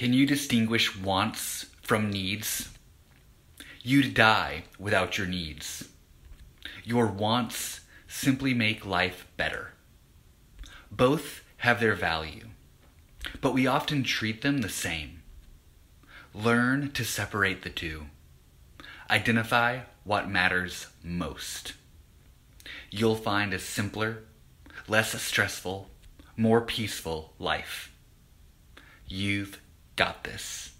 Can you distinguish wants from needs? You'd die without your needs. Your wants simply make life better. Both have their value, but we often treat them the same. Learn to separate the two. Identify what matters most. You'll find a simpler, less stressful, more peaceful life. You've got this.